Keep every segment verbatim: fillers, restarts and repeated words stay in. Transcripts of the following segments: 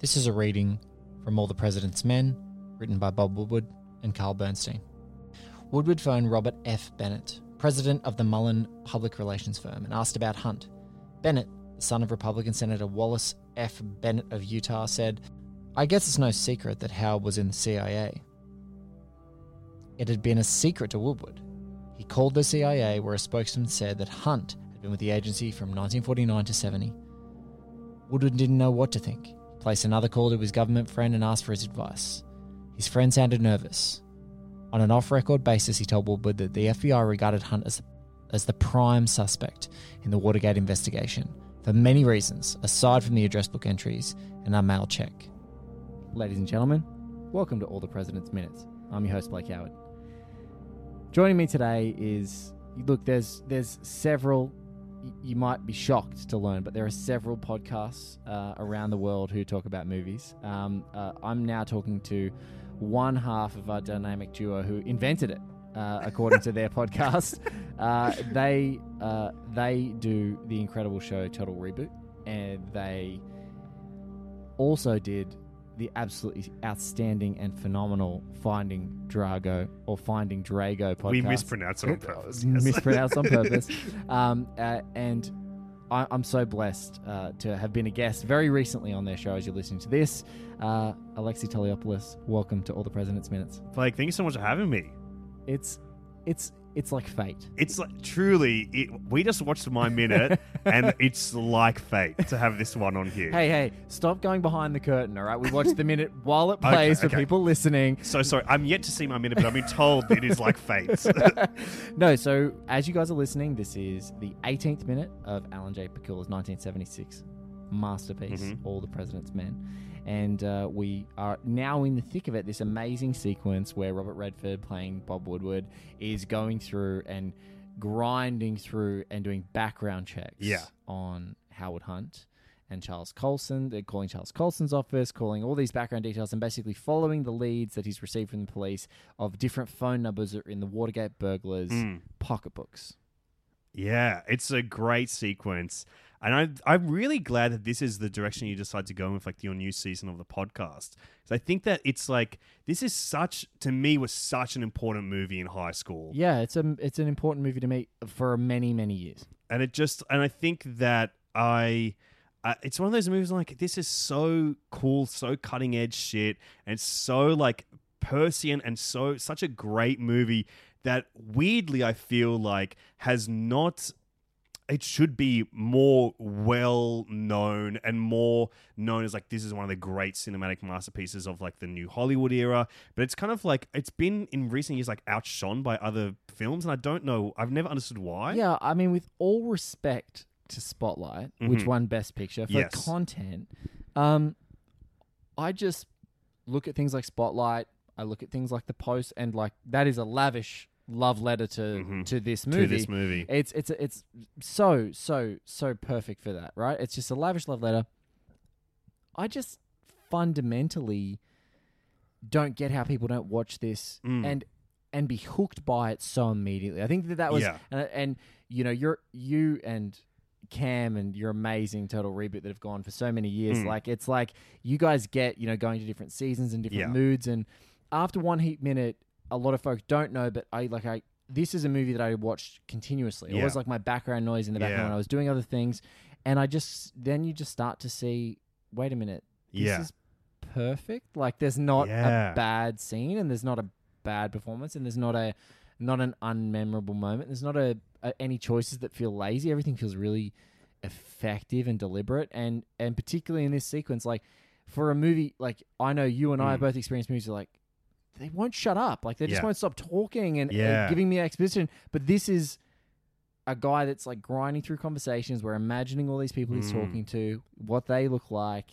This is a reading from All the President's Men, written by Bob Woodward and Carl Bernstein. Woodward phoned Robert F. Bennett, president of the Mullen public relations firm, and asked about Hunt. Bennett, the son of Republican Senator Wallace F. Bennett of Utah, said, "I guess it's no secret that Howard was in the C I A." It had been a secret to Woodward. He called the C I A, where a spokesman said that Hunt had been with the agency from nineteen forty-nine to seventy. Woodward didn't know what to think. He placed another call to his government friend and asked for his advice. His friend sounded nervous. On an off-record basis, he told Woodward that the F B I regarded Hunt as, as the prime suspect in the Watergate investigation, for many reasons, aside from the address book entries and our mail check. Ladies and gentlemen, welcome to All the President's Minutes. I'm your host, Blake Howard. Joining me today is, look, there's there's several, you might be shocked to learn, but there are several podcasts uh, around the world who talk about movies. Um, uh, I'm now talking to one half of our dynamic duo who invented it, uh, according to their podcast. Uh, they uh, they do the incredible show Total Reboot, and they also did the absolutely outstanding and phenomenal Finding Drago or Finding Drago podcast. We mispronounced it on purpose. Yes. Mispronounced on purpose. Um, uh, and I, I'm so blessed uh, to have been a guest very recently on their show as you're listening to this. Uh, Alexei Toliopoulos, welcome to All the President's Minutes. Blake, thank you so much for having me. It's it's it's like fate. It's like truly, it, we just watched My Minute and it's like fate to have this one on here. Hey, hey, stop going behind the curtain, all right? We watched The Minute while it plays okay, okay. for people listening. So sorry, I'm yet to see My Minute, but I've been told it is like fate. No, so as you guys are listening, this is the eighteenth minute of Alan J. Pakula's nineteen seventy-six masterpiece, mm-hmm. All the President's Men. And uh, we are now in the thick of it, this amazing sequence where Robert Redford, playing Bob Woodward, is going through and grinding through and doing background checks yeah. on Howard Hunt and Charles Colson. They're calling Charles Colson's office, calling all these background details, and basically following the leads that he's received from the police of different phone numbers that are in the Watergate burglars' mm. pocketbooks. Yeah, it's a great sequence. And I, I'm really glad that this is the direction you decide to go with, like, your new season of the podcast. Because I think that it's like, this is such, to me, was such an important movie in high school. Yeah, it's a it's an important movie to me for many, many years. And it just, and I think that I, uh, it's one of those movies, like, this is so cool, so cutting edge shit, and so, like, prescient and so, such a great movie that weirdly I feel like has not... It should be more well-known and more known as, like, this is one of the great cinematic masterpieces of, like, the new Hollywood era. But it's kind of, like, it's been, in recent years, like, outshone by other films. And I don't know, I've never understood why. Yeah, I mean, with all respect to Spotlight, mm-hmm. which won Best Picture for yes. content, um, I just look at things like Spotlight, I look at things like The Post, and, like, that is a lavish... love letter to mm-hmm. to this movie. To this movie. It's it's it's so so so perfect for that, right? It's just a lavish love letter. I just fundamentally don't get how people don't watch this mm. and and be hooked by it so immediately. I think that that was yeah. and, and you know you're you and Cam and your amazing Total Reboot that have gone for so many years. Mm. Like it's like you guys get you know going to different seasons and different yeah. moods, and after One Heat Minute. A lot of folks don't know, but I like I. This is a movie that I watched continuously. It yeah. was like my background noise in the background yeah. when I was doing other things, and I just then you just start to see. Wait a minute, this yeah. is perfect. Like there's not yeah. a bad scene, and there's not a bad performance, and there's not a not an unmemorable moment. There's not a, a any choices that feel lazy. Everything feels really effective and deliberate, and and particularly in this sequence, like for a movie, like I know you and mm. I both experienced movies like. They won't shut up. Like, they just yeah. won't stop talking and, yeah. and giving me exposition. But this is a guy that's, like, grinding through conversations. We're imagining all these people mm. he's talking to, what they look like.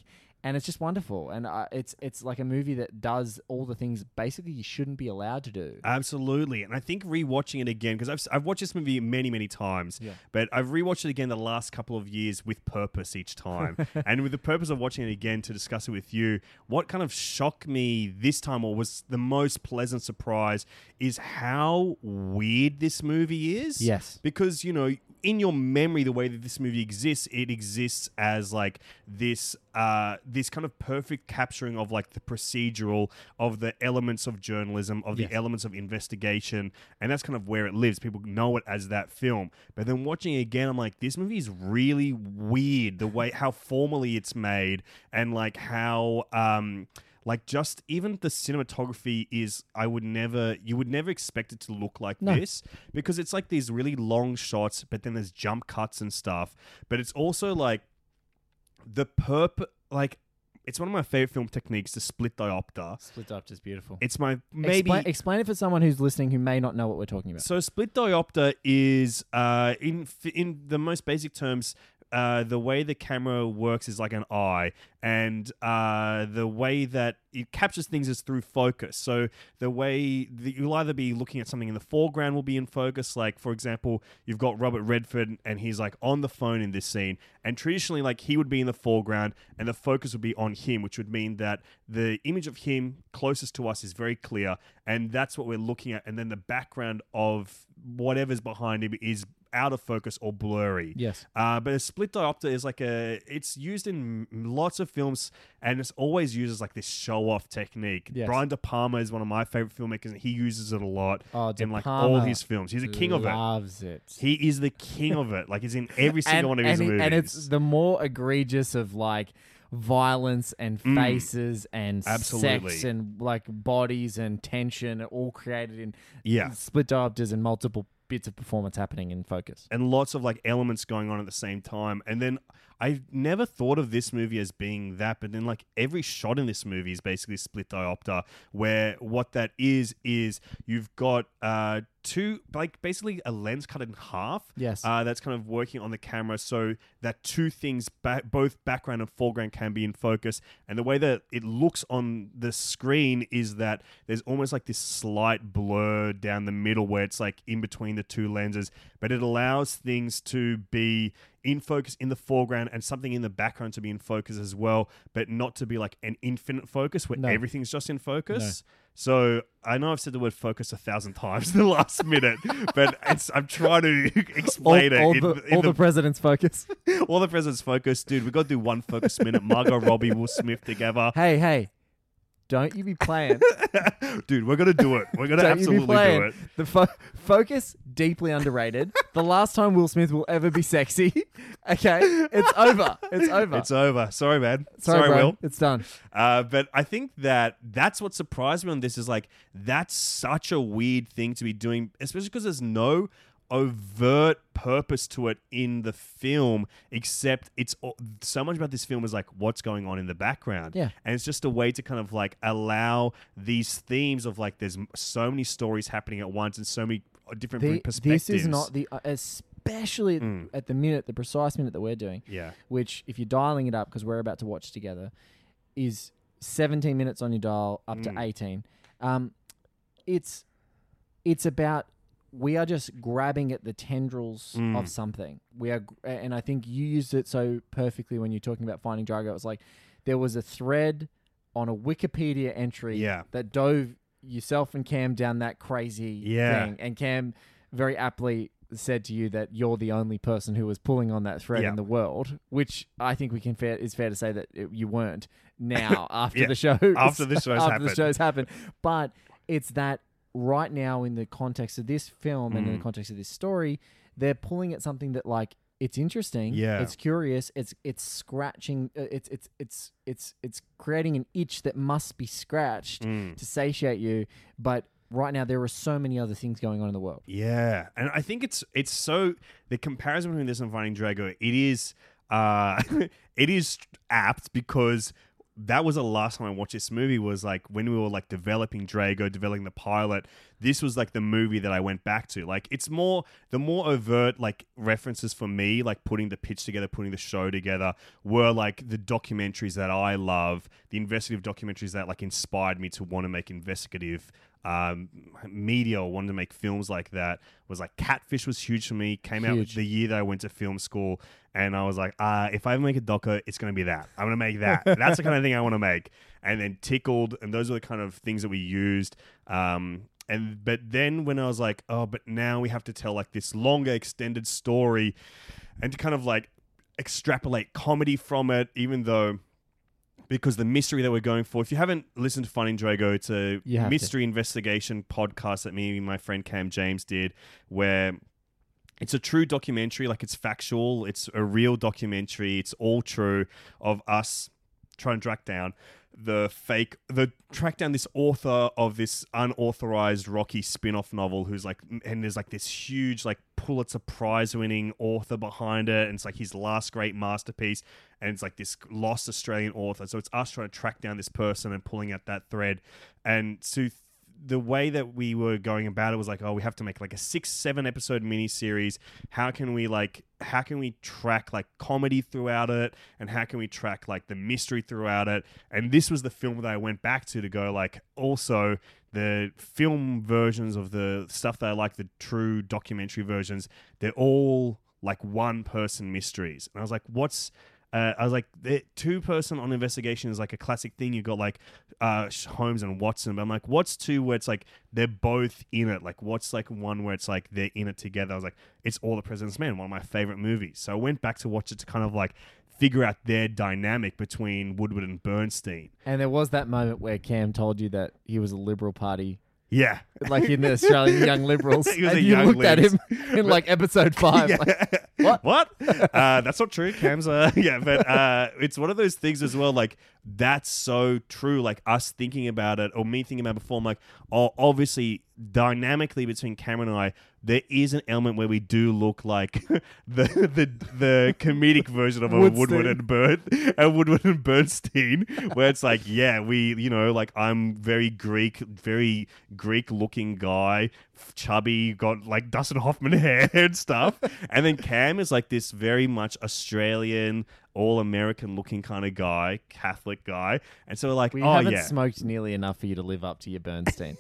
And it's just wonderful. And uh, it's it's like a movie that does all the things basically you shouldn't be allowed to do. Absolutely. And I think rewatching it again, because I've, I've watched this movie many, many times, yeah. but I've rewatched it again the last couple of years with purpose each time. And with the purpose of watching it again to discuss it with you, what kind of shocked me this time or was the most pleasant surprise is how weird this movie is. Yes. Because, you know... in your memory, the way that this movie exists, it exists as like this uh, this kind of perfect capturing of like the procedural, of the elements of journalism, of the yes. elements of investigation, and that's kind of where it lives. People know it as that film. But then watching it again, I'm like, this movie is really weird, the way how formally it's made, and like how um, like just even the cinematography is, I would never, you would never expect it to look like no. this, because it's like these really long shots, but then there's jump cuts and stuff. But it's also like the perp, like it's one of my favorite film techniques, the split diopter. Split diopter is beautiful. It's my, maybe. Expl- explain it for someone who's listening who may not know what we're talking about. So split diopter is uh, in in the most basic terms, Uh, the way the camera works is like an eye, and uh, the way that it captures things is through focus. So the way that you'll either be looking at something in the foreground will be in focus. Like, for example, you've got Robert Redford and he's like on the phone in this scene, and traditionally like he would be in the foreground and the focus would be on him, which would mean that the image of him closest to us is very clear, and that's what we're looking at. And then the background of whatever's behind him is out of focus or blurry. Yes. Uh, but a split diopter is like a... It's used in lots of films, and it's always used as like this show-off technique. Yes. Brian De Palma is one of my favorite filmmakers, and he uses it a lot oh, in like all his films. He's a king of it. Loves it. He is the king of it. Like, he's in every single and, one of his and movies. It, and it's the more egregious of like violence and faces mm. and Absolutely. sex and like bodies and tension, all created in yeah. split diopters and multiple bits of performance happening in focus. And lots of like elements going on at the same time. And then I never thought of this movie as being that, but then like every shot in this movie is basically split diopter, where what that is, is you've got uh, two, like basically a lens cut in half. Yes. Uh, that's kind of working on the camera so that two things, ba- both background and foreground, can be in focus. And the way that it looks on the screen is that there's almost like this slight blur down the middle where it's like in between the two lenses, but it allows things to be in focus in the foreground and something in the background to be in focus as well, but not to be like an infinite focus where no. everything's just in focus. No. So I know I've said the word focus a thousand times in the last minute, but it's, I'm trying to explain all, it. All, in, the, in all the, the president's focus. All the president's focus. Dude, we got to do one focus minute. Margot Robbie, Will Smith together. Hey, hey. Don't you be playing. Dude, we're going to do it. We're going to absolutely do it. The fo- focus, deeply underrated. The last time Will Smith will ever be sexy. Okay, it's over. It's over. It's over. Sorry, man. Sorry, Sorry Will. It's done. Uh, but I think that that's what surprised me on this is like, that's such a weird thing to be doing, especially because there's no overt purpose to it in the film, except it's so much about this film is like what's going on in the background. Yeah. And it's just a way to kind of like allow these themes of like there's so many stories happening at once and so many different the, perspectives. This is not the, uh, especially mm. at the minute, the precise minute that we're doing, yeah. which if you're dialing it up, because we're about to watch together, is seventeen minutes on your dial up mm. to eighteen. Um, it's it's about... We are just grabbing at the tendrils mm. of something. We are, and I think you used it so perfectly when you're talking about Finding Drago. It was like there was a thread on a Wikipedia entry yeah. that dove yourself and Cam down that crazy yeah. thing. And Cam very aptly said to you that you're the only person who was pulling on that thread yeah. in the world, which I think we can fair is fair to say that it, you weren't now after yeah. the show after the show's after happened. the show's happened. But it's that. Right now, in the context of this film mm. and in the context of this story, they're pulling at something that, like, it's interesting, yeah, it's curious, it's it's scratching, it's it's it's it's it's creating an itch that must be scratched mm. to satiate you, but. Right now, there are so many other things going on in the world. Yeah, and I think it's it's so the comparison between this and Finding Drago, it is uh, it is apt because. That was the last time I watched this movie was like when we were like developing Drago, developing the pilot. This was like the movie that I went back to. Like it's more, the more overt like references for me, like putting the pitch together, putting the show together were like the documentaries that I love, the investigative documentaries that like inspired me to want to make investigative um, media or wanted to make films like that. Was like Catfish was huge for me. Came huge. out the year that I went to film school. And I was like, uh, if I make a doco, it's going to be that. I'm going to make that. That's the kind of thing I want to make. And then Tickled, and those are the kind of things that we used. Um, And but then when I was like, oh, but now we have to tell like this longer extended story and to kind of like extrapolate comedy from it, even though, because the mystery that we're going for, if you haven't listened to Finding Drago, it's a mystery to. investigation podcast that me and my friend Cam James did, where it's a true documentary, like it's factual, it's a real documentary, it's all true, of us trying to track down the fake, the track down this author of this unauthorized Rocky spin-off novel who's like, and there's like this huge like Pulitzer Prize winning author behind it, and it's like his last great masterpiece, and it's like this lost Australian author. So it's us trying to track down this person and pulling out that thread. And so th- the way that we were going about it was like, oh, we have to make like a six, seven episode mini series. How can we like, how can we track like comedy throughout it, and how can we track like the mystery throughout it? And this was the film that I went back to to go like, also the film versions of the stuff that I like, the true documentary versions, they're all like one person mysteries. And I was like, what's Uh, I was like, the two-person on investigation is like a classic thing. You got like uh, Holmes and Watson. But I'm like, what's two where it's like they're both in it? Like, what's like one where it's like they're in it together? I was like, it's All the President's Men, one of my favorite movies. So I went back to watch it to kind of like figure out their dynamic between Woodward and Bernstein. And there was that moment where Cam told you that he was a Liberal Party. Yeah. Like in the Australian Young Liberals. He was and a you young looked Libs. At him in but, like episode five. Yeah. Like, what? What? Uh, that's not true. Cam's, uh, yeah, but uh, it's one of those things as well. Like, that's so true. Like, us thinking about it, or me thinking about it before, I'm like, oh, obviously, dynamically between Cameron and I, there is an element where we do look like the the the comedic version of a Woodward and Bern, a Woodward and Bernstein, where it's like, yeah, we, you know, like I'm very Greek, very Greek looking guy, chubby, got like Dustin Hoffman hair and stuff, and then Cam is like this very much Australian, all American looking kind of guy, Catholic guy, and so we're like, we oh, haven't yeah. smoked nearly enough for you to live up to your Bernstein.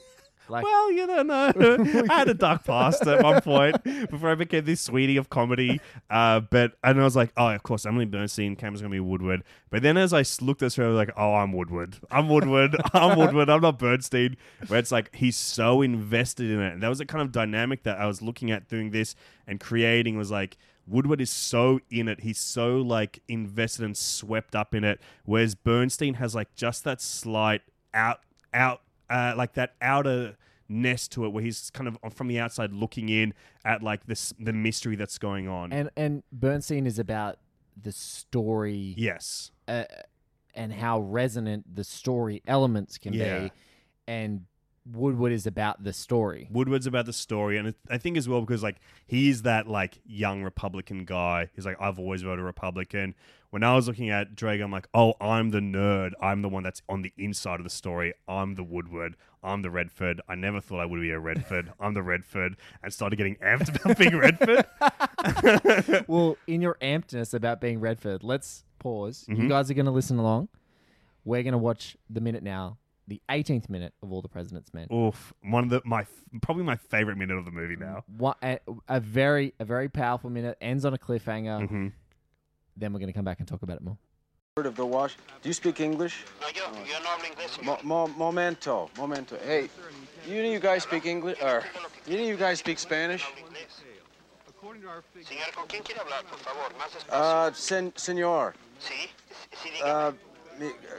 Like, well, you don't know. I had a dark past at one point before I became this sweetie of comedy. Uh, but and I was like, oh, of course, I'm going to be Bernstein. Cameron's going to be Woodward. But then as I looked at her, I was like, oh, I'm Woodward. I'm Woodward. I'm Woodward. I'm not Bernstein. Where it's like he's so invested in it. And that was the kind of dynamic that I was looking at doing this and creating, was like, Woodward is so in it. He's so like invested and swept up in it. Whereas Bernstein has like just that slight out, out. Uh, like that outer nest to it, where he's kind of from the outside looking in at like this the mystery that's going on. And and Bernstein is about the story, yes, uh, and how resonant the story elements can yeah. be. And Woodward is about the story. Woodward's about the story, and it, I think as well because like he's that like young Republican guy. He's like, I've always voted Republican. When I was looking at Drago, I'm like, oh, I'm the nerd. I'm the one that's on the inside of the story. I'm the Woodward. I'm the Redford. I never thought I would be a Redford. I'm the Redford. And started getting amped about being Redford. Well, in your ampedness about being Redford, let's pause. Mm-hmm. You guys are going to listen along. We're going to watch the minute now. The eighteenth minute of All the President's Men. Oof, one of the my probably my favorite minute of the movie now. What a, a very a very powerful minute. Ends on a cliffhanger. Mm-hmm. Then we're going to come back and talk about it more. Of the wash. Do you speak English? No, you're, you're not English. Mo- mo- momento, momento. Hey, you know you guys speak English, or you know you guys speak Spanish? Uh, sen- senor. Uh,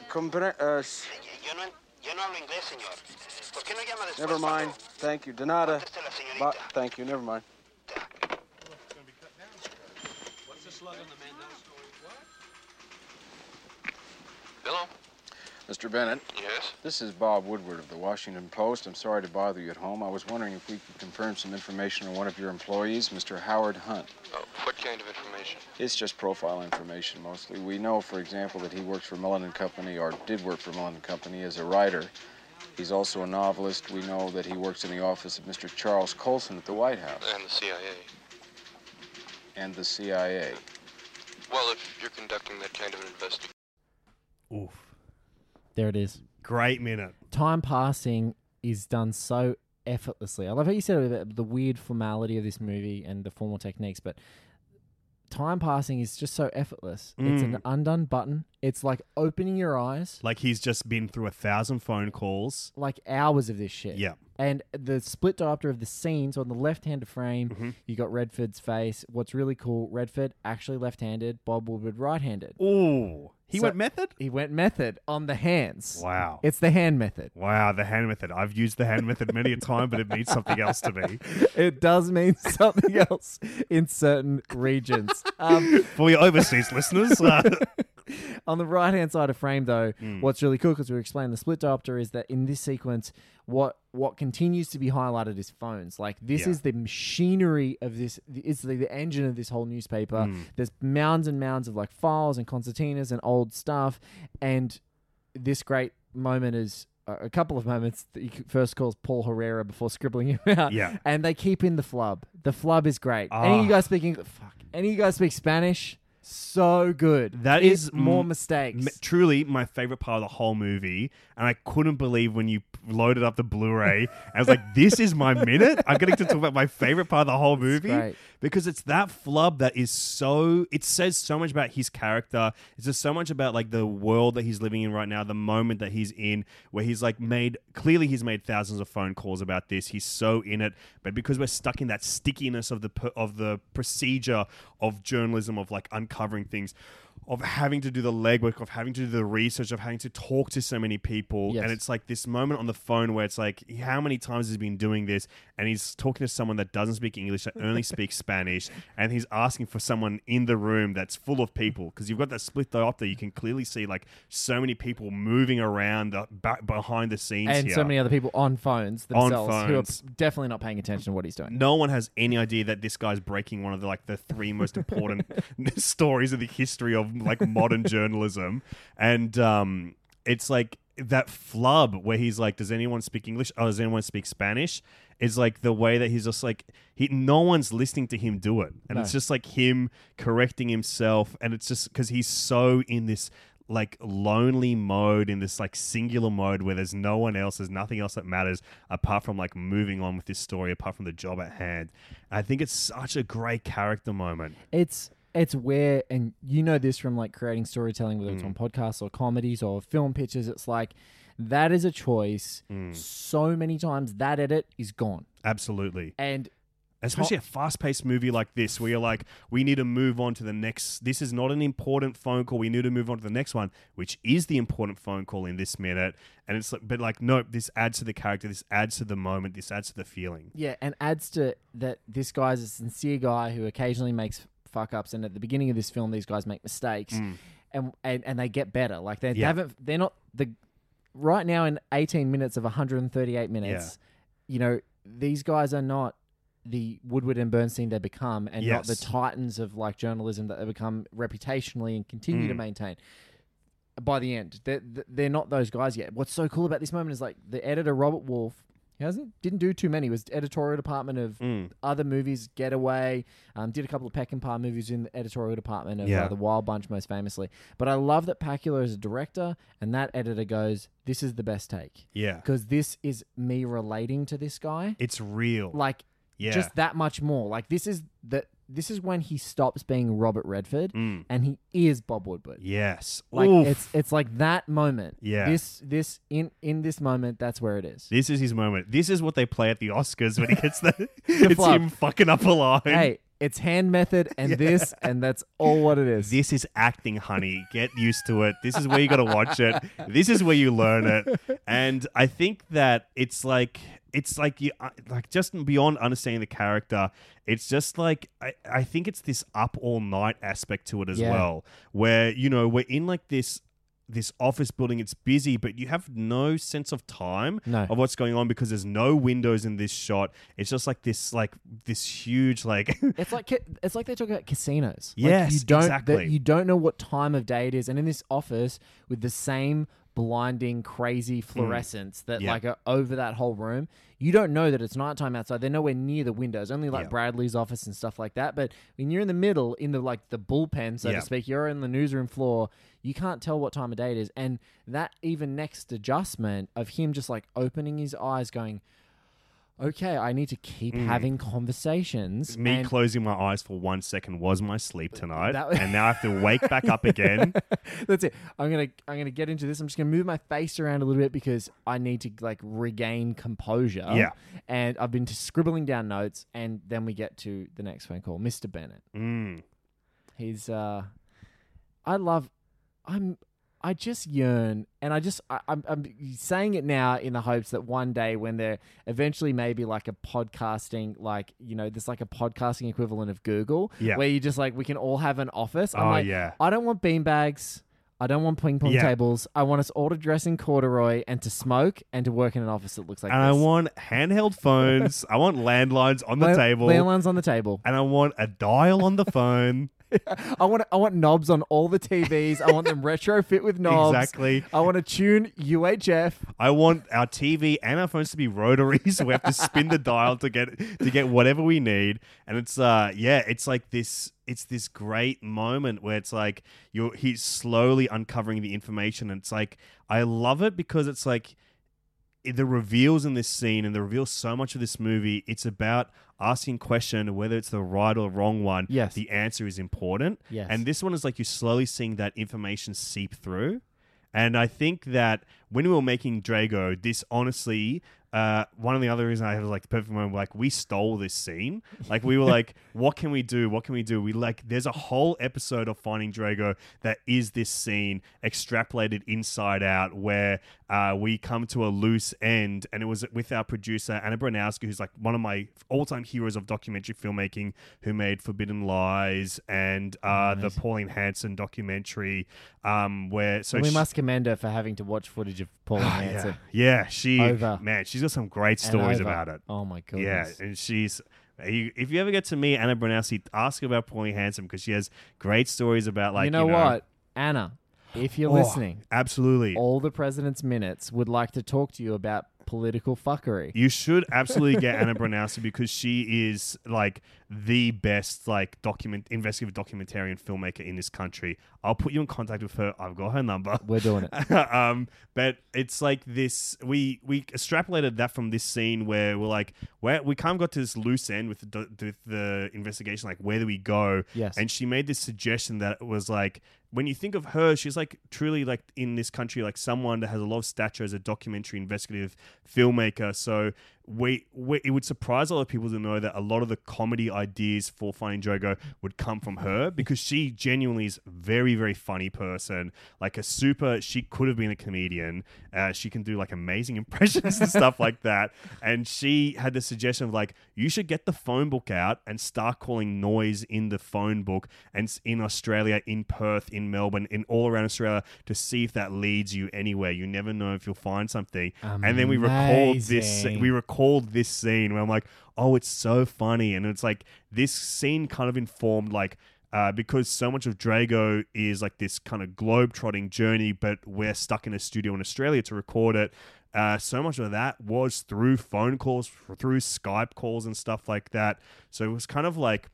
compre- uh, Never mind. Thank you. De nada. Ba- thank you. Never mind. What's the slug on the Mandela story? What? Hello? Mister Bennett. Yes? This is Bob Woodward of the Washington Post. I'm sorry to bother you at home. I was wondering if we could confirm some information on one of your employees, Mister Howard Hunt. Oh, what kind of information? It's just profile information, mostly. We know, for example, that he works for Mullen and Company, or did work for Mullen and Company, as a writer. He's also a novelist. We know that he works in the office of Mister Charles Colson at the White House. And the C I A. And the C I A. Well, if you're conducting that kind of an investigation... Oof. There it is. Great minute. Time passing is done so effortlessly. I love how you said about the weird formality of this movie and the formal techniques, but time passing is just so effortless. Mm. It's an undone button. It's like opening your eyes. Like he's just been through a thousand phone calls. Like hours of this shit. Yeah. And the split diopter of the scenes on the left-handed frame, mm-hmm. you got Redford's face. What's really cool, Redford actually left-handed, Bob Woodward right-handed. Ooh. He so went method? He went method on the hands. Wow. It's the hand method. Wow, the hand method. I've used the hand method many a time, but it means something else to me. It does mean something else in certain regions. Um, For your overseas listeners. Uh... On the right-hand side of frame, though, mm. what's really cool, because we explained the split diopter, is that in this sequence, what what continues to be highlighted is phones. Like, this yeah. is the machinery of this. It's the, the engine of this whole newspaper. Mm. There's mounds and mounds of, like, files and concertinas and old stuff. And this great moment is... a couple of moments that he first calls Paul Herrera before scribbling him out. Yeah. And they keep in the flub. The flub is great. Oh. Any of you guys speak English? Fuck. Any of you guys speak Spanish? So good. That it's is more m- mistakes. M- truly my favorite part of the whole movie. And I couldn't believe when you loaded up the Blu-ray. I was like, this is my minute. I'm getting to talk about my favorite part of the whole movie. It's because it's that flub that is so, it says so much about his character. It's just so much about like the world that he's living in right now, the moment that he's in, where he's like made, clearly he's made thousands of phone calls about this. He's so in it. But because we're stuck in that stickiness of the, of the procedure of journalism, of like uncovering covering things, of having to do the legwork, of having to do the research, of having to talk to so many people. Yes. And it's like this moment on the phone where it's like, how many times has he been doing this? And he's talking to someone that doesn't speak English, that only speaks Spanish. And he's asking for someone in the room that's full of people. Because you've got that split diopter. You can clearly see like so many people moving around the, back behind the scenes and here. So many other people on phones themselves on phones. Who are definitely not paying attention to what he's doing. No one has any idea that this guy's breaking one of the, like the three most important stories of the history of like modern journalism. And um, it's like that flub where he's like, does anyone speak English? Oh, does anyone speak Spanish? Is like the way that he's just like, he, no one's listening to him do it. And no. It's just like him correcting himself. And it's just because he's so in this like lonely mode, in this like singular mode where there's no one else, there's nothing else that matters apart from like moving on with this story, apart from the job at hand. And I think it's such a great character moment. It's... It's where, and you know this from like creating storytelling, whether mm. it's on podcasts or comedies or film pitches, it's like that is a choice. Mm. So many times that edit is gone. Absolutely. And especially a fast-paced movie like this where you're like, we need to move on to the next. This is not an important phone call. We need to move on to the next one, which is the important phone call in this minute. And it's like, but like, nope, this adds to the character. This adds to the moment. This adds to the feeling. Yeah, and adds to that this guy's a sincere guy who occasionally makes... fuck-ups, and at the beginning of this film these guys make mistakes mm. and, and and they get better. Like they, yeah. they haven't they're not the right now in eighteen minutes of one hundred thirty-eight minutes yeah. you know, these guys are not the Woodward and Bernstein they become, and yes. not the titans of like journalism that they become reputationally and continue mm. to maintain by the end. They're, they're not those guys yet. What's so cool about this moment is like the editor Robert Wolf, He hasn't, didn't do too many. It was editorial department of mm. other movies, Getaway. Um, did a couple of Peckinpah movies in the editorial department of yeah. uh, The Wild Bunch, most famously. But I love that Pakula is a director, and that editor goes, this is the best take. Yeah. Because this is me relating to this guy. It's real. Like, yeah. just that much more. Like, this is the... This is when he stops being Robert Redford mm. and he is Bob Woodward. Yes. Like Oof. it's it's like that moment. Yeah. This this in, in this moment, that's where it is. This is his moment. This is what they play at the Oscars when he gets the, the it's flub. Him fucking up a line. Hey, it's hand method and yeah. this and that's all what it is. This is acting, honey. Get used to it. This is where you gotta watch it. This is where you learn it. And I think that it's like It's like you, like just beyond understanding the character, it's just like I, I think it's this up all night aspect to it as yeah. well, where you know we're in like this this office building. It's busy, but you have no sense of time no. of what's going on because there's no windows in this shot. It's just like this like this huge like it's like it's like they talk about casinos. Yes, like you don't, exactly. The, you don't know what time of day it is, and in this office with the same. Blinding, crazy fluorescence mm. that yeah. like are over that whole room. You don't know that it's nighttime outside. They're nowhere near the windows, only like yeah. Bradley's office and stuff like that. But when you're in the middle, in the like the bullpen, so yeah. to speak, you're in the newsroom floor. You can't tell what time of day it is, and that even next adjustment of him just like opening his eyes, going, okay, I need to keep mm. having conversations. Me closing my eyes for one second was my sleep tonight, was and now I have to wake back up again. That's it. I'm gonna I'm gonna get into this. I'm just gonna move my face around a little bit because I need to like regain composure. Yeah. And I've been just scribbling down notes, and then we get to the next phone call, Mister Bennett. Mm. He's uh, I love. I'm. I just yearn, and I just, I, I'm, I'm saying it now in the hopes that one day when there eventually maybe like a podcasting, like, you know, there's like a podcasting equivalent of Google, yeah. where you just like, we can all have an office. I'm oh, like, yeah. I don't want beanbags. I don't want ping pong yeah. tables. I want us all to dress in corduroy and to smoke and to work in an office that looks like and this. And I want handheld phones. I want landlines on the Land- table. Landlines on the table. And I want a dial on the phone. I want I want knobs on all the T Vs. I want them retrofit with knobs. Exactly. I want to tune U H F. I want our T V and our phones to be rotary, so we have to spin the dial to get to get whatever we need. And it's uh yeah, it's like this it's this great moment where it's like you're he's slowly uncovering the information, and it's like I love it because it's like the reveals in this scene and the reveals so much of this movie, it's about asking question whether it's the right or wrong one. Yes. The answer is important. Yes. And this one is like you're slowly seeing that information seep through. And I think that when we were making Drago, this honestly, uh, one of the other reasons I have like the perfect moment, like we stole this scene. Like we were like, what can we do? What can we do? We like, there's a whole episode of Finding Drago that is this scene extrapolated inside out where uh, we come to a loose end. And it was with our producer, Anna Broinowski, who's like one of my all-time heroes of documentary filmmaking, who made Forbidden Lies and uh, oh, the Pauline Hanson documentary. Um, where so well, we she- must commend her for having to watch footage of Pauline oh, Hanson. Yeah, yeah she over. man, she's got some great stories about it. Oh my goodness. Yeah, and she's you, if you ever get to meet Anna Broinowski, ask about Pauline Hanson because she has great stories about like you know, you know what, Anna, if you're oh, listening, absolutely, All the President's Minutes would like to talk to you about political fuckery. You should absolutely get Anna Broinowski because she is like the best like document investigative documentarian filmmaker in this country. I'll put you in contact with her. I've got her number. We're doing it. um, but it's like this. We we extrapolated that from this scene where we're like, where we kind of got to this loose end with the, with the investigation. Like, where do we go? Yes. And she made this suggestion that it was like, when you think of her, she's like truly like in this country, like someone that has a lot of stature as a documentary investigative filmmaker. So we, we it would surprise a lot of people to know that a lot of the comedy ideas for Finding Drago would come from her because she genuinely is a very, very funny person. Like a super, she could have been a comedian. Uh, she can do like amazing impressions and stuff like that. And she had the suggestion of like, you should get the phone book out and start calling noise in the phone book and in Australia, in Perth, in Melbourne, in all around Australia to see if that leads you anywhere. You never know if you'll find something. Amazing. And then we recalled this. We recalled this scene where I'm like, oh, it's so funny, and it's like this scene kind of informed like uh, because so much of Drago is like this kind of globe-trotting journey, but we're stuck in a studio in Australia to record it. Uh, so much of that was through phone calls, through Skype calls, and stuff like that. So it was kind of like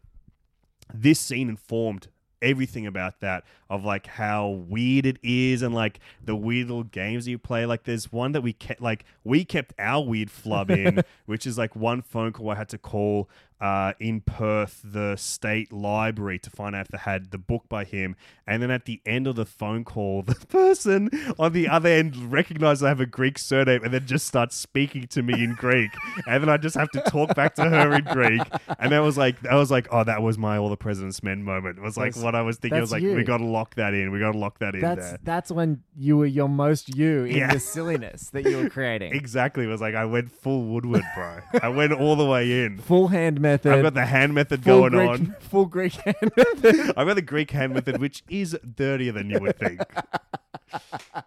this scene informed everything about that, of like how weird it is and like the weird little games you play. Like there's one that we kept like we kept our weird flub in, which is like one phone call I had to call uh, in Perth, the state library, to find out if they had the book by him. And then at the end of the phone call, the person on the other end recognized I have a Greek surname and then just starts speaking to me in Greek. And then I just have to talk back to her in Greek. And that was like, I was like, oh, that was my All the President's Men moment. It was like that's, what I was thinking. I was like, you. we got to lock that in. We got to lock that in that's, there. That's when you were your most you in yeah. the silliness that you were creating. Exactly. It was like, I went full Woodward, bro. I went all the way in. Full hand man. Method. I've got the hand method full going Greek, on. Full Greek hand method. I've got the Greek hand method, which is dirtier than you would think.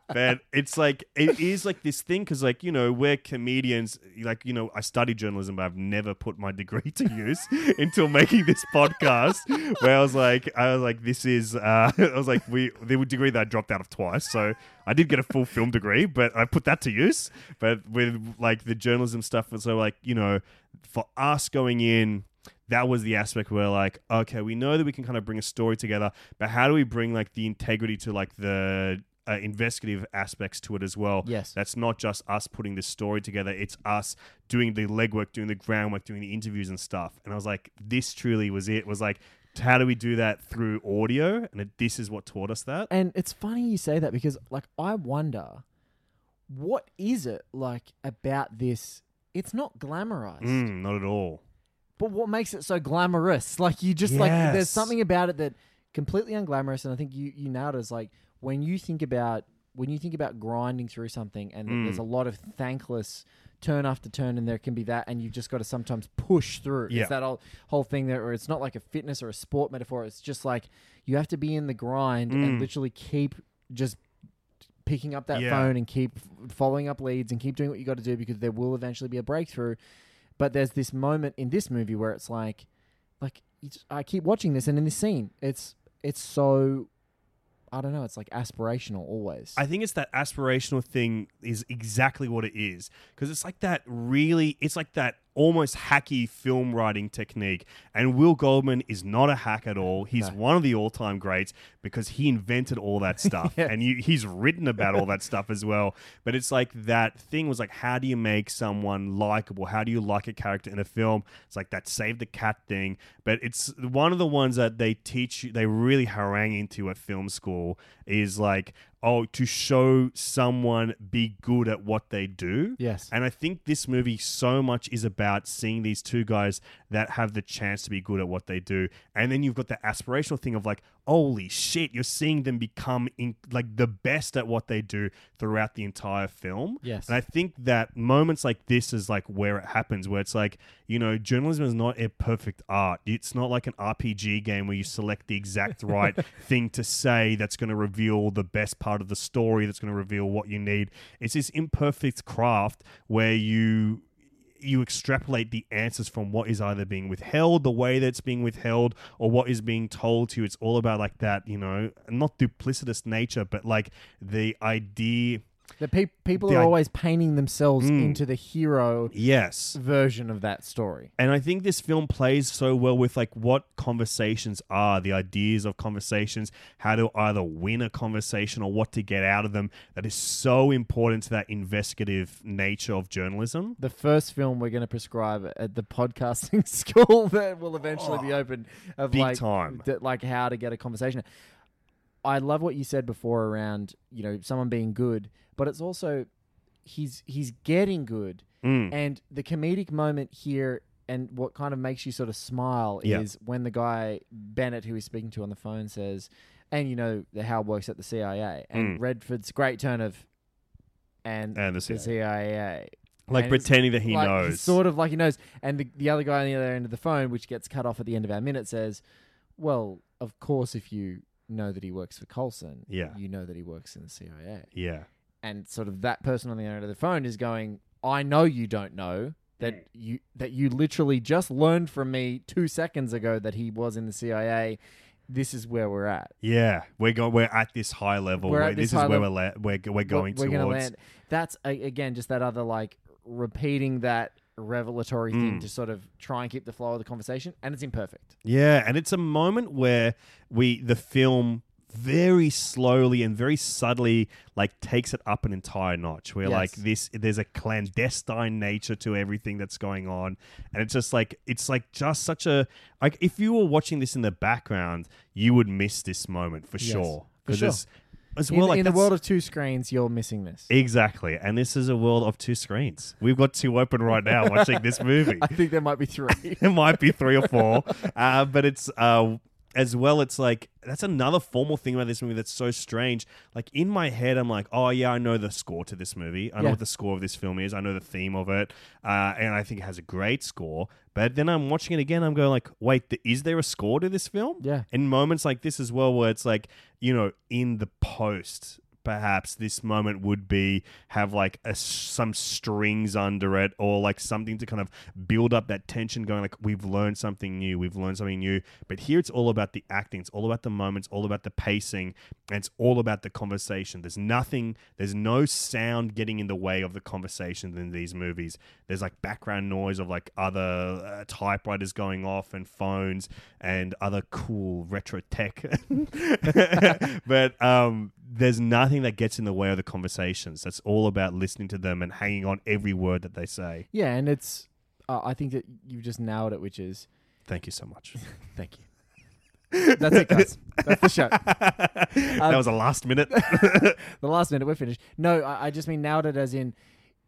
But it's like, it is like this thing, because like, you know, we're comedians, like, you know, I studied journalism, but I've never put my degree to use until making this podcast where I was like, I was like, this is, uh, I was like, we, the degree that I dropped out of twice. So I did get a full film degree, but I put that to use. But with like the journalism stuff, so like, you know, for us going in, that was the aspect where like, okay, we know that we can kind of bring a story together, but how do we bring like the integrity to like the uh, investigative aspects to it as well. Yes. That's not just us putting this story together. It's us doing the legwork, doing the groundwork, doing the interviews and stuff. And I was like, this truly was it. It was like, how do we do that through audio? And it, this is what taught us that. And it's funny you say that because, like, I wonder, what is it, like, about this? It's not glamorized. Mm, not at all. But what makes it so glamorous? Like, you just, yes. like, there's something about it that completely unglamorous. And I think you, you nailed it. It's like, when you think about, when you think about grinding through something and mm. there's a lot of thankless turn after turn, and there can be that, and you've just got to sometimes push through. Yeah. It's that whole, whole thing there, or it's not like a fitness or a sport metaphor. It's just like you have to be in the grind mm. and literally keep just picking up that yeah. phone and keep following up leads and keep doing what you got to do, because there will eventually be a breakthrough. But there's this moment in this movie where it's like, like it's, I keep watching this, and in this scene, it's it's so, I don't know, it's like aspirational always. I think it's that aspirational thing is exactly what it is. Because it's like that really, it's like that almost hacky film writing technique. And Will Goldman is not a hack at all. He's no. one of the all-time greats because he invented all that stuff. yeah. And you, he's written about all that stuff as well. But it's like that thing was like, how do you make someone likable? How do you like a character in a film? It's like that save the cat thing. But it's one of the ones that they teach you, they really harangue into at film school, is like, oh, to show someone be good at what they do. Yes. And I think this movie so much is about seeing these two guys that have the chance to be good at what they do. And then you've got the aspirational thing of like, holy shit, you're seeing them become in, like the best at what they do throughout the entire film. Yes. And I think that moments like this is like where it happens, where it's like, you know, journalism is not a perfect art. It's not like an R P G game where you select the exact right thing to say that's going to reveal the best part part of the story, that's going to reveal what you need. It's this imperfect craft where you you extrapolate the answers from what is either being withheld, the way that's being withheld, or what is being told to you. It's all about like that, you know, not duplicitous nature, but like the idea. The pe- people the are I- always painting themselves mm. into the hero yes. version of that story. And I think this film plays so well with like what conversations are, the ideas of conversations, how to either win a conversation or what to get out of them. That is so important to that investigative nature of journalism. The first film we're going to prescribe at the podcasting school that will eventually oh, be open of big like, time. D- like how to get a conversation. I love what you said before around, you know, someone being good, but it's also he's he's getting good. Mm. And the comedic moment here and what kind of makes you sort of smile yeah. is when the guy, Bennett, who he's speaking to on the phone says, and, you know, the Howard works at the C I A. And mm. Redford's great turn of, and, and the C I A. The C I A. Like and pretending that he like, knows. Sort of like he knows. And the, the other guy on the other end of the phone, which gets cut off at the end of our minute, says, well, of course, if you know that he works for Colson, yeah. you know that he works in the C I A. Yeah. And sort of that person on the other end of the phone is going, I know you don't know that you that you literally just learned from me two seconds ago that he was in the C I A. This is where we're at. Yeah. We're go- We're at this high level. We're we're, this, this high is where level. we're, la- we're, we're going we're, we're towards. Land. That's, again, just that other, like, repeating that revelatory mm. thing to sort of try and keep the flow of the conversation, and it's imperfect. Yeah, and it's a moment where we the film very slowly and very subtly like takes it up an entire notch, where yes. like this there's a clandestine nature to everything that's going on, and it's just like it's like just such a like if you were watching this in the background, you would miss this moment for yes, sure. Because sure. it's As well, in like in the world of two screens, you're missing this. Exactly. And this is a world of two screens. We've got two open right now watching this movie. I think there might be three. There might be three or four. Uh, but it's uh, as well, it's like, that's another formal thing about this movie that's so strange. Like in my head, I'm like, oh yeah, I know the score to this movie. I yeah. know what the score of this film is. I know the theme of it. Uh, and I think it has a great score. But then I'm watching it again. I'm going like, wait, th- is there a score to this film? Yeah. And moments like this as well, where it's like, you know, in The Post, perhaps this moment would be have like a, some strings under it, or like something to kind of build up that tension going like, we've learned something new. We've learned something new. But here it's all about the acting. It's all about the moments, all about the pacing. And it's all about the conversation. There's nothing, there's no sound getting in the way of the conversations in these movies. There's like background noise of like other uh, typewriters going off and phones and other cool retro tech. But um, there's nothing that gets in the way of the conversations. That's all about listening to them and hanging on every word that they say. Yeah, and it's... Uh, I think that you just nailed it, which is... Thank you so much. Thank you. That's it, guys. That's the show. Um, that was a last minute. The last minute, we're finished. No, I, I just mean nailed it as in...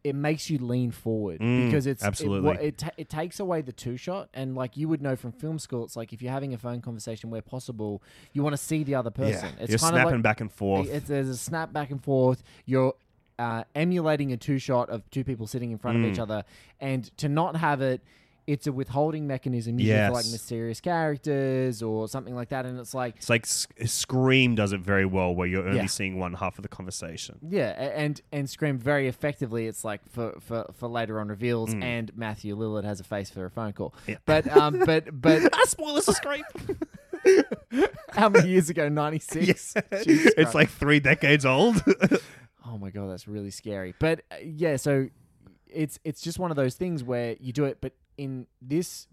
It makes you lean forward mm, because it's absolutely it, it, ta- it takes away the two shot, and like you would know from film school, it's like if you're having a phone conversation where possible, you want to see the other person. Yeah, it's you're kind snapping of like, back and forth. It, it, there's a snap back and forth. You're uh, emulating a two shot of two people sitting in front mm. of each other, and to not have it, it's a withholding mechanism usually yes. for like mysterious characters or something like that. And it's like... It's like S- Scream does it very well where you're only yeah. seeing one half of the conversation. Yeah, and and Scream very effectively, it's like for, for, for later on reveals mm. and Matthew Lillard has a face for a phone call. Yeah. But... um, but but ah, spoilers for Scream! How many years ago? ninety-six? Yeah. It's like three decades old. Oh my God, that's really scary. But uh, yeah, so it's it's just one of those things where you do it, but In this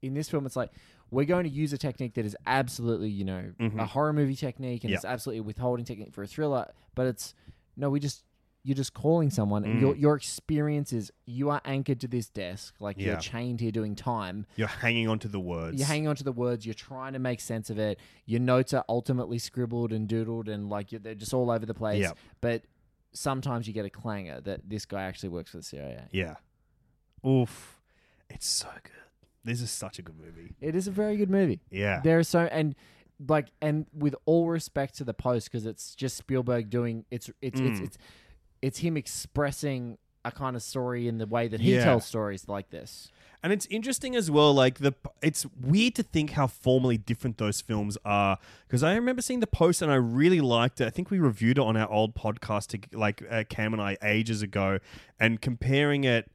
in this film, it's like, we're going to use a technique that is absolutely, you know, mm-hmm. a horror movie technique, and yep. it's absolutely a withholding technique for a thriller, but it's, no, we just, you're just calling someone, mm. and your, your experience is, you are anchored to this desk, like yeah. you're chained here doing time. You're hanging on to the words. You're hanging on to the words, you're trying to make sense of it, your notes are ultimately scribbled and doodled, and like, you're, they're just all over the place, yep. but sometimes you get a clanger that this guy actually works for the C I A. Yeah. Oof. It's so good. This is such a good movie. It is a very good movie. Yeah. There is so... And like, and with all respect to The Post, because it's just Spielberg doing... It's it's, mm. it's it's it's him expressing a kind of story in the way that he yeah. tells stories like this. And it's interesting as well, like, the it's weird to think how formally different those films are, because I remember seeing The Post and I really liked it. I think we reviewed it on our old podcast, to, like uh, Cam and I, ages ago, and comparing it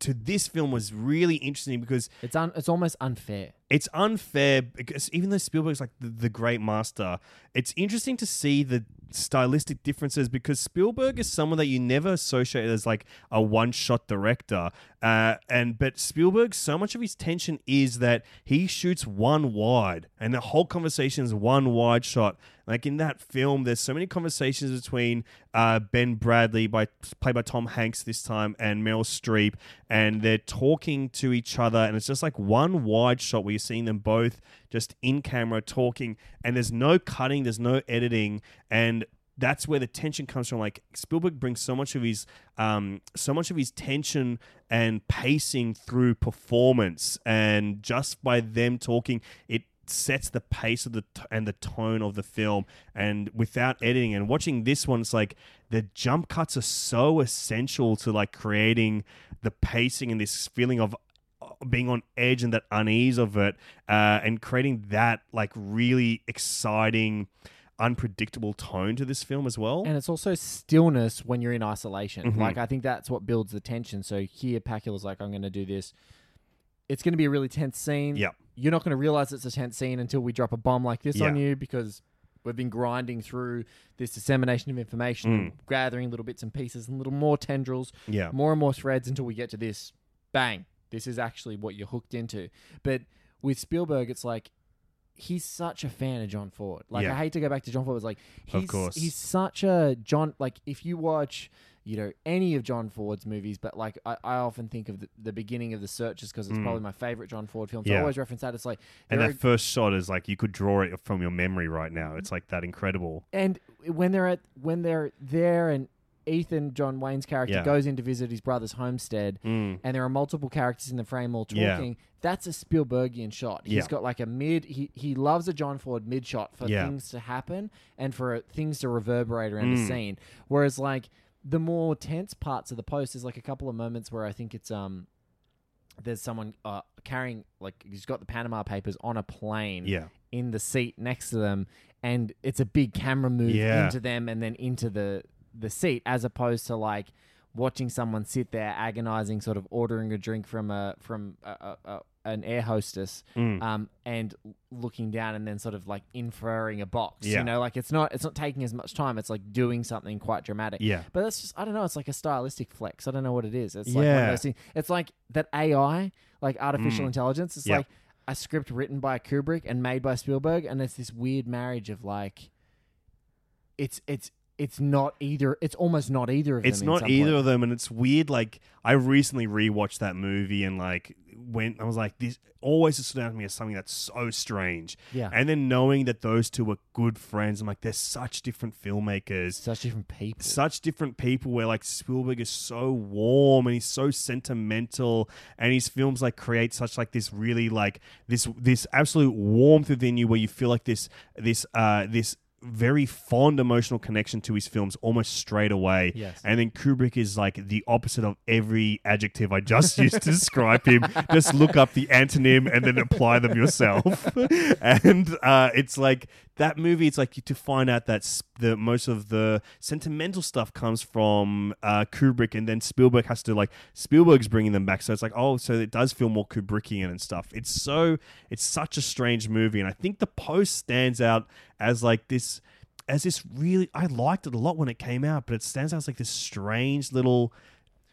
to this film was really interesting because it's un- it's almost unfair. It's unfair because even though Spielberg's like the, the great master, it's interesting to see the stylistic differences because Spielberg is someone that you never associate as like a one-shot director. Uh, and but Spielberg, so much of his tension is that he shoots one wide and the whole conversation is one wide shot. Like in that film, there's so many conversations between uh, Ben Bradley, by played by Tom Hanks this time, and Meryl Streep, and they're talking to each other, and it's just like one wide shot where you're seeing them both just in camera talking, and there's no cutting, there's no editing, and that's where the tension comes from. Like Spielberg brings so much of his, um, so much of his tension and pacing through performance, and just by them talking, it sets the pace of the t- and the tone of the film. And without editing and watching this one, it's like the jump cuts are so essential to like creating the pacing and this feeling of being on edge and that unease of it, uh, and creating that like really exciting, unpredictable tone to this film as well. And it's also stillness when you're in isolation. Mm-hmm. Like I think that's what builds the tension. So here Pacula's like, I'm going to do this. It's going to be a really tense scene. Yeah. You're not going to realize it's a tense scene until we drop a bomb like this yeah. on you, because we've been grinding through this dissemination of information, mm. gathering little bits and pieces and little more tendrils, yeah. more and more threads until we get to this. Bang. This is actually what you're hooked into. But with Spielberg, it's like, he's such a fan of John Ford. Like, yeah. I hate to go back to John Ford. It's like, he's, of course. he's such a John... Like, if you watch, you know, any of John Ford's movies, but, like, I, I often think of the, the beginning of The Searchers because it's mm. probably my favourite John Ford film. So yeah. I always reference that. It's like... And that are, first shot is like, you could draw it from your memory right now. It's, like, that incredible. And when they're, at, when they're there and... Ethan, John Wayne's character, yeah. goes in to visit his brother's homestead, mm. and there are multiple characters in the frame all talking. Yeah. That's a Spielbergian shot. He's yeah. got like a mid... He, he loves a John Ford mid shot for yeah. things to happen and for things to reverberate around mm. the scene. Whereas like the more tense parts of The Post is like a couple of moments where I think it's... um. There's someone uh, carrying... Like he's got the Panama Papers on a plane yeah. in the seat next to them, and it's a big camera move yeah. into them and then into the... the seat, as opposed to like watching someone sit there agonizing, sort of ordering a drink from a from a, a, a, an air hostess, mm. um, and looking down and then sort of like inferring a box. Yeah. You know, like it's not it's not taking as much time. It's like doing something quite dramatic. Yeah. But that's just I don't know. It's like a stylistic flex. I don't know what it is. It's like yeah. one of those things. It's like that A I, like artificial mm. intelligence. It's yeah. like a script written by Kubrick and made by Spielberg, and it's this weird marriage of like. it's it's it's not either. It's almost not either of them. It's not either of them, and it's weird. Like, I recently rewatched that movie, and like when I was like, this always stood out to me as something that's so strange. Yeah. And then knowing that those two were good friends, I'm like, they're such different filmmakers, such different people, such different people. Where like Spielberg is so warm and he's so sentimental, and his films like create such like this really like this this absolute warmth within you, where you feel like this this uh this. very fond emotional connection to his films almost straight away. Yes. And then Kubrick is like the opposite of every adjective I just used to describe him. Just look up the antonym and then apply them yourself. And uh, it's like that movie, it's like to find out that sp- the most of the sentimental stuff comes from uh, Kubrick, and then Spielberg has to like Spielberg's bringing them back. So it's like, oh, so it does feel more Kubrickian and stuff. It's so it's such a strange movie, and I think The Post stands out as like this, as this really I liked it a lot when it came out, but it stands out as like this strange little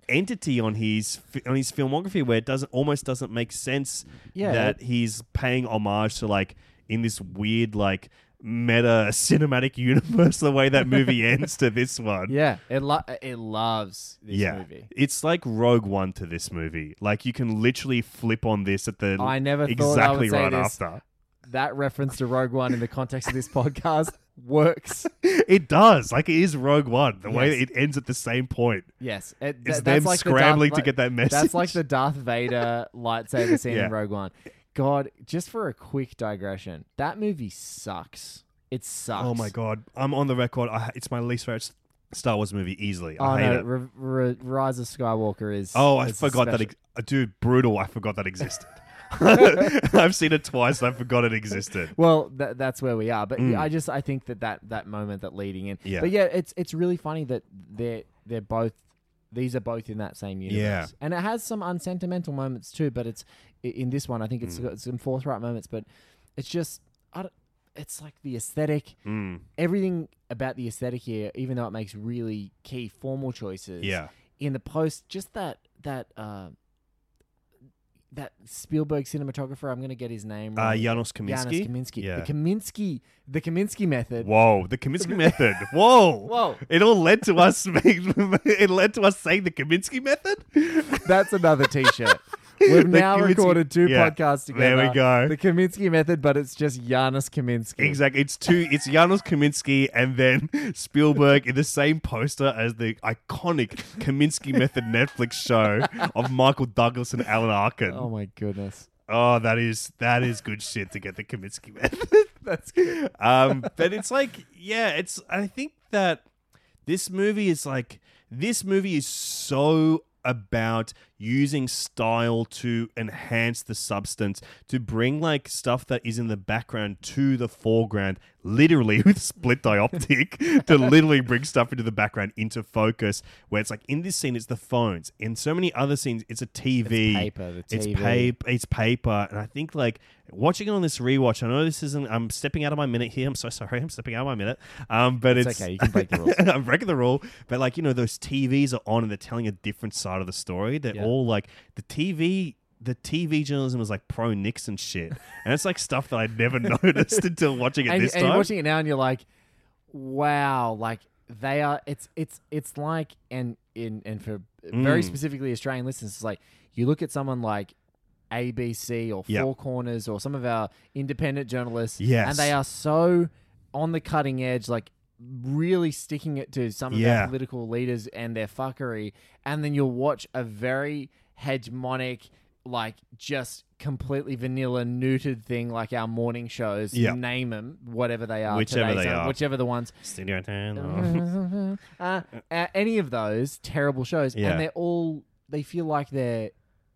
entity on his on his filmography where it doesn't almost doesn't make sense yeah, that it, he's paying homage to like in this weird like. meta cinematic universe the way that movie ends to this one. Yeah, it lo- it loves this yeah. movie. It's like Rogue One to this movie. Like, you can literally flip on this at the I never exactly thought I would right say this. after. That reference to Rogue One in the context of this podcast works. It does. Like, it is Rogue One. The yes. way that it ends at the same point. Yes. It, th- it's them like scrambling the Darth, to get that message. That's like the Darth Vader lightsaber scene yeah. in Rogue One. God, just for a quick digression, that movie sucks. It sucks. Oh my God. I'm on the record. I, it's my least favorite Star Wars movie easily. I oh, hate no, it. Re, re, Rise of Skywalker is... Oh, I is forgot special. that... Ex- Dude, brutal. I forgot that existed. I've seen it twice and I forgot it existed. Well, th- that's where we are. But mm. I just, I think that, that that moment, that leading in... Yeah. But yeah, it's it's really funny that they're, they're both... These are both in that same universe. Yeah. And it has some unsentimental moments too, but it's... In this one, I think it's mm. got some forthright moments, but it's just, I don't, it's like the aesthetic. Mm. Everything about the aesthetic here, even though it makes really key formal choices. Yeah. In The Post, just that that uh, that Spielberg cinematographer, I'm going to get his name right. Uh, Janusz Kamiński. Janusz Kamiński. Yeah. The Kaminsky, the Kaminsky Method. Whoa, the Kaminsky Method. Whoa. Whoa. It all led to us, it led to us saying the Kaminsky Method? That's another t-shirt. We've the now Kaminsky, recorded two yeah, podcasts together. There we go. The Kaminsky Method, but it's just Janusz Kamiński. Exactly. It's two. It's Janusz Kamiński and then Spielberg in the same poster as the iconic Kaminsky Method Netflix show of Michael Douglas and Alan Arkin. Oh my goodness. Oh, that is that is good shit to get the Kaminsky Method. That's good. Um, but it's like, yeah, it's. I think that this movie is like this movie is so. about using style to enhance the substance, to bring like stuff that is in the background to the foreground, literally with split dioptic, to literally bring stuff into the background, into focus, where it's like in this scene, it's the phones. In so many other scenes, it's a T V. It's paper. The T V. It's, pa- it's paper. And I think like watching it on this rewatch, I know this isn't, I'm stepping out of my minute here. I'm so sorry. I'm stepping out of my minute. Um, but it's, it's okay. You can break the rule. I'm breaking the rule. But like, you know, those T Vs are on and they're telling a different side of the story. They're yeah. all like the T V, the T V journalism was like pro Nixon shit, and it's like stuff that I never noticed until watching it and, this and time. And you're watching it now, and you're like, wow, like they are. It's it's it's like, and in and for mm. very specifically Australian listeners, it's like you look at someone like A B C or Four yep. Corners or some of our independent journalists, yes. and they are so on the cutting edge, like. Really sticking it to some of yeah. their political leaders and their fuckery, and then you'll watch a very hegemonic, like just completely vanilla, neutered thing like our morning shows. Yep. Name them whatever they are, whichever today, they so are, whichever the ones. Studio ten. uh, uh, any of those terrible shows, yeah. and they're all they feel like they're.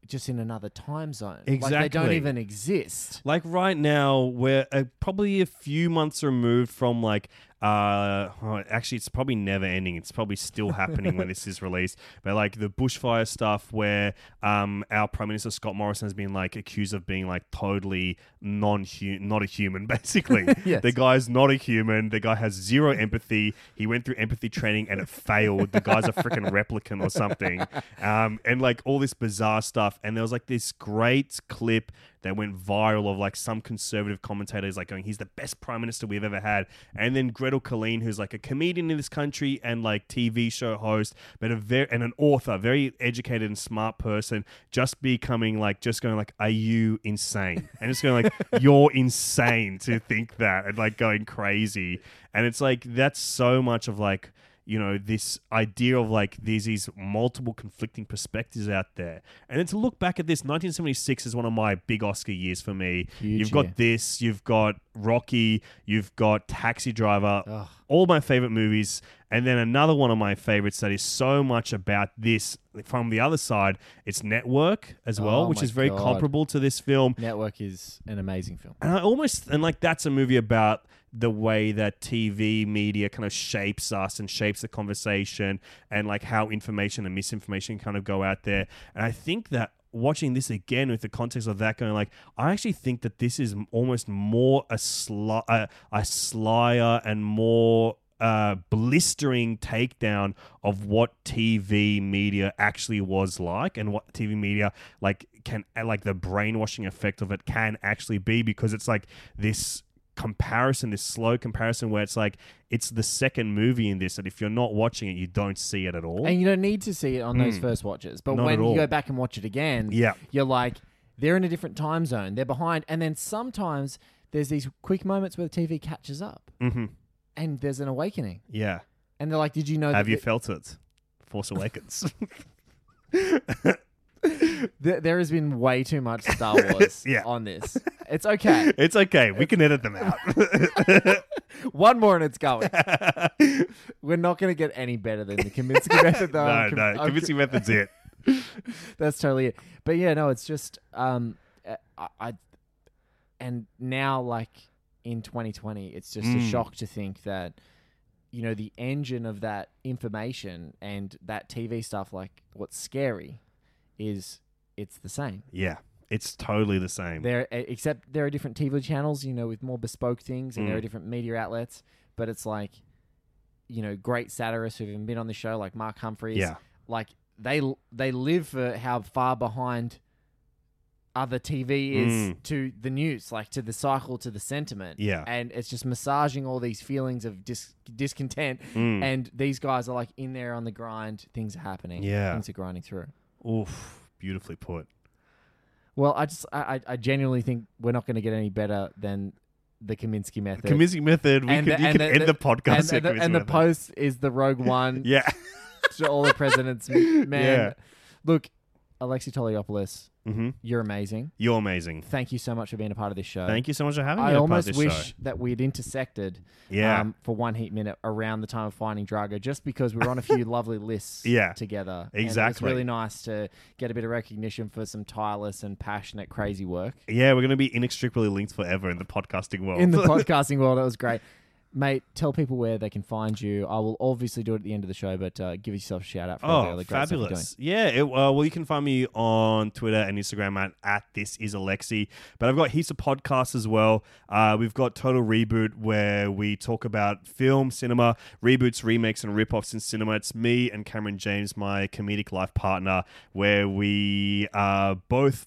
Just in another time zone. Exactly. Like they don't even exist. Like right now, we're uh, probably a few months removed from like, uh, oh, actually it's probably never ending. It's probably still happening when this is released. But like the bushfire stuff where um, our Prime Minister Scott Morrison has been like accused of being like totally non-human, not a human basically. Yes. The guy's not a human. The guy has zero empathy. He went through empathy training and it failed. The guy's a freaking replicant or something. Um, and like all this bizarre stuff. And there was like this great clip that went viral of like some conservative commentators like going, he's the best prime minister we've ever had. And then Gretel Colleen, who's like a comedian in this country and like T V show host, but a very, and an author, very educated and smart person, just becoming like, just going like, are you insane? And just going like, you're insane to think that, and like going crazy. And it's like, that's so much of like, you know, this idea of like there's these multiple conflicting perspectives out there. And then to look back at this, nineteen seventy-six is one of my big Oscar years for me. Huge you've got year. this, you've got Rocky, you've got Taxi Driver, Ugh. all my favorite movies. And then another one of my favorites that is so much about this from the other side, it's Network as well, oh, which is very God. comparable to this film. Network is an amazing film. And I almost, and like that's a movie about the way that T V media kind of shapes us and shapes the conversation and like how information and misinformation kind of go out there. And I think that watching this again with the context of that going like, I actually think that this is almost more a, sly, a, a slyer and more uh, blistering takedown of what T V media actually was like and what T V media like can, like the brainwashing effect of it can actually be, because it's like this comparison, this slow comparison where it's like, it's the second movie in this that if you're not watching it, you don't see it at all. And you don't need to see it on mm. those first watches. But not when you go back and watch it again, yeah. you're like, they're in a different time zone. They're behind. And then sometimes there's these quick moments where the T V catches up mm-hmm. and there's an awakening. Yeah. And they're like, did you know? Have that you th- felt it? Force Awakens. There has been way too much Star Wars yeah. on this. It's okay. It's okay. We it's can edit them out. One more and it's going. We're not going to get any better than the Kaminsky Method, though. No, Com- no. Kaminsky Method's it. That's totally it. But yeah, no, it's just... Um, I, I, and now, like, in twenty twenty, it's just mm. a shock to think that, you know, the engine of that information and that T V stuff, like, what's scary... is it's the same. Yeah, it's totally the same. There, except there are different T V channels, you know, with more bespoke things, and mm. there are different media outlets. But it's like, you know, great satirists who've been on the show, like Mark Humphreys. Yeah, like they they live for how far behind other T V is mm. to the news, like to the cycle, to the sentiment. Yeah, and it's just massaging all these feelings of dis- discontent. Mm. And these guys are like in there on the grind. Things are happening. Yeah, things are grinding through. Oof, beautifully put. Well, I just, I, I genuinely think we're not going to get any better than the Kaminsky Method. The Kaminsky Method. We and could, the, you can end the, the podcast. And, and, the, and the Post is the Rogue One. yeah. To All the President's Men. Yeah. Look, Alexei Toliopoulos, mm-hmm. you're amazing. You're amazing. Thank you so much for being a part of this show. Thank you so much for having me. I almost wish show. that we'd intersected yeah. um, for One Heat Minute around the time of Finding Drago, just because we were on a few lovely lists yeah, together. Exactly. It's really nice to get a bit of recognition for some tireless and passionate, crazy work. Yeah, we're going to be inextricably linked forever in the podcasting world. In the podcasting world, it was great. Mate, tell people where they can find you. I will obviously do it at the end of the show, but uh, give yourself a shout-out for oh, all the other great stuff you're doing. Yeah, it, uh, well, you can find me on Twitter and Instagram at, at ThisIsAlexi. But I've got heaps of podcasts as well. Uh, we've got Total Reboot, where we talk about film, cinema, reboots, remakes, and rip-offs in cinema. It's me and Cameron James, my comedic life partner, where we uh, both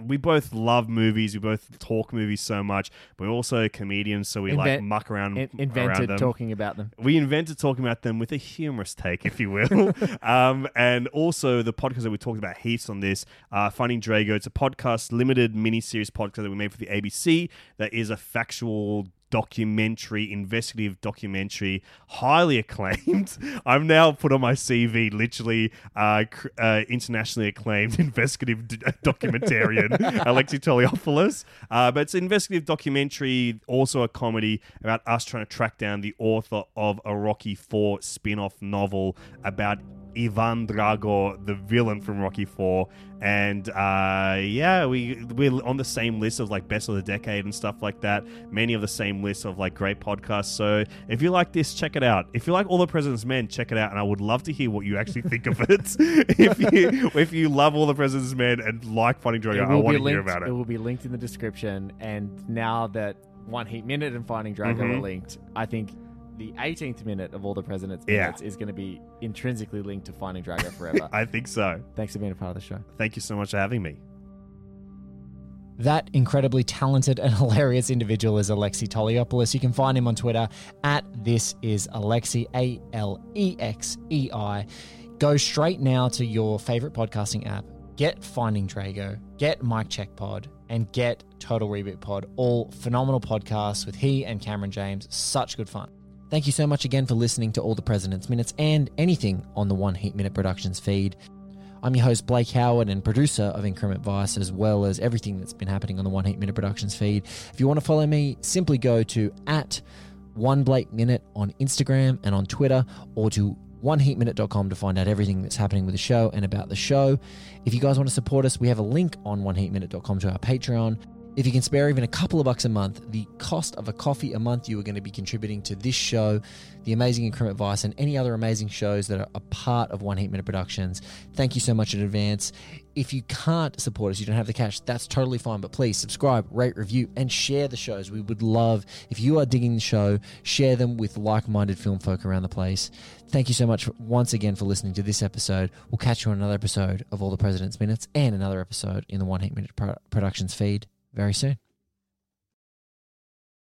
we both love movies. We both talk movies so much. We're also comedians, so we Inve- like muck around... In- Invented talking about them. We invented talking about them with a humorous take, if you will. um, and also the podcast that we talked about heaps on this, uh, Finding Drago. It's a podcast, limited mini-series podcast that we made for the A B C that is a factual documentary, investigative documentary, highly acclaimed. I'm now put on my C V, literally uh, cr- uh, internationally acclaimed investigative d- documentarian, Alexei Toliopoulos. Uh, but it's an investigative documentary, also a comedy about us trying to track down the author of a Rocky four spin-off novel about Ivan Drago, the villain from Rocky four. And uh, yeah, we, we're on the same list of like best of the decade and stuff like that. Many of the same lists of like great podcasts. So if you like this, check it out. If you like All the President's Men, check it out. And I would love to hear what you actually think of it. if you if you love All the President's Men and like Finding Drago, I want to hear about it. It will be linked in the description. And now that One Heat Minute and Finding Drago mm-hmm. are linked, I think... the eighteenth minute of All the President's Minutes yeah. is going to be intrinsically linked to Finding Drago forever. I think so. Thanks for being a part of the show. Thank you so much for having me. That incredibly talented and hilarious individual is Alexei Toliopoulos. You can find him on Twitter at This Is Alexei, A L E X E I. Go straight now to your favorite podcasting app. Get Finding Drago, get Mike Check Pod, and get Total Reboot Pod. All phenomenal podcasts with he and Cameron James. Such good fun. Thank you so much again for listening to All the President's Minutes and anything on the One Heat Minute Productions feed. I'm your host, Blake Howard, and producer of Increment Vice, as well as everything that's been happening on the One Heat Minute Productions feed. If you want to follow me, simply go to at one blake minute on Instagram and on Twitter, or to one heat minute dot com to find out everything that's happening with the show and about the show. If you guys want to support us, we have a link on one heat minute dot com to our Patreon. If you can spare even a couple of bucks a month, the cost of a coffee a month, you are going to be contributing to this show, the amazing Increment Vice, and any other amazing shows that are a part of One Heat Minute Productions. Thank you so much in advance. If you can't support us, you don't have the cash, that's totally fine, but please subscribe, rate, review, and share the shows. We would love, if you are digging the show, share them with like-minded film folk around the place. Thank you so much once again for listening to this episode. We'll catch you on another episode of All the President's Minutes and another episode in the One Heat Minute Pro- Productions feed very soon.